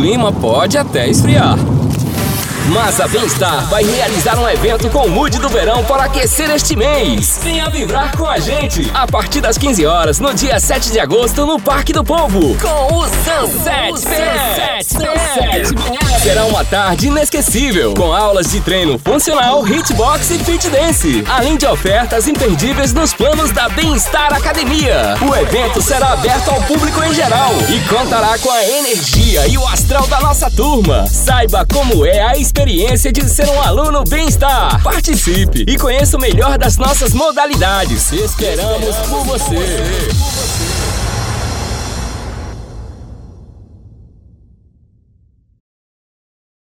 clima pode até esfriar. Mas a Bem-Estar vai realizar um evento com o mood do verão para aquecer este mês. Venha vibrar com a gente a partir das 15 horas, no dia 7 de agosto, no Parque do Povo, com o Sunset Fest. Será uma tarde inesquecível, com aulas de treino funcional, hitbox e fit dance, além de ofertas imperdíveis nos planos da Bem-Estar Academia. O evento será aberto ao público em geral e contará com a energia e o astral da nossa turma. Saiba como é a experiência de ser um aluno Bem-Estar. Participe e conheça o melhor das nossas modalidades. Esperamos por você.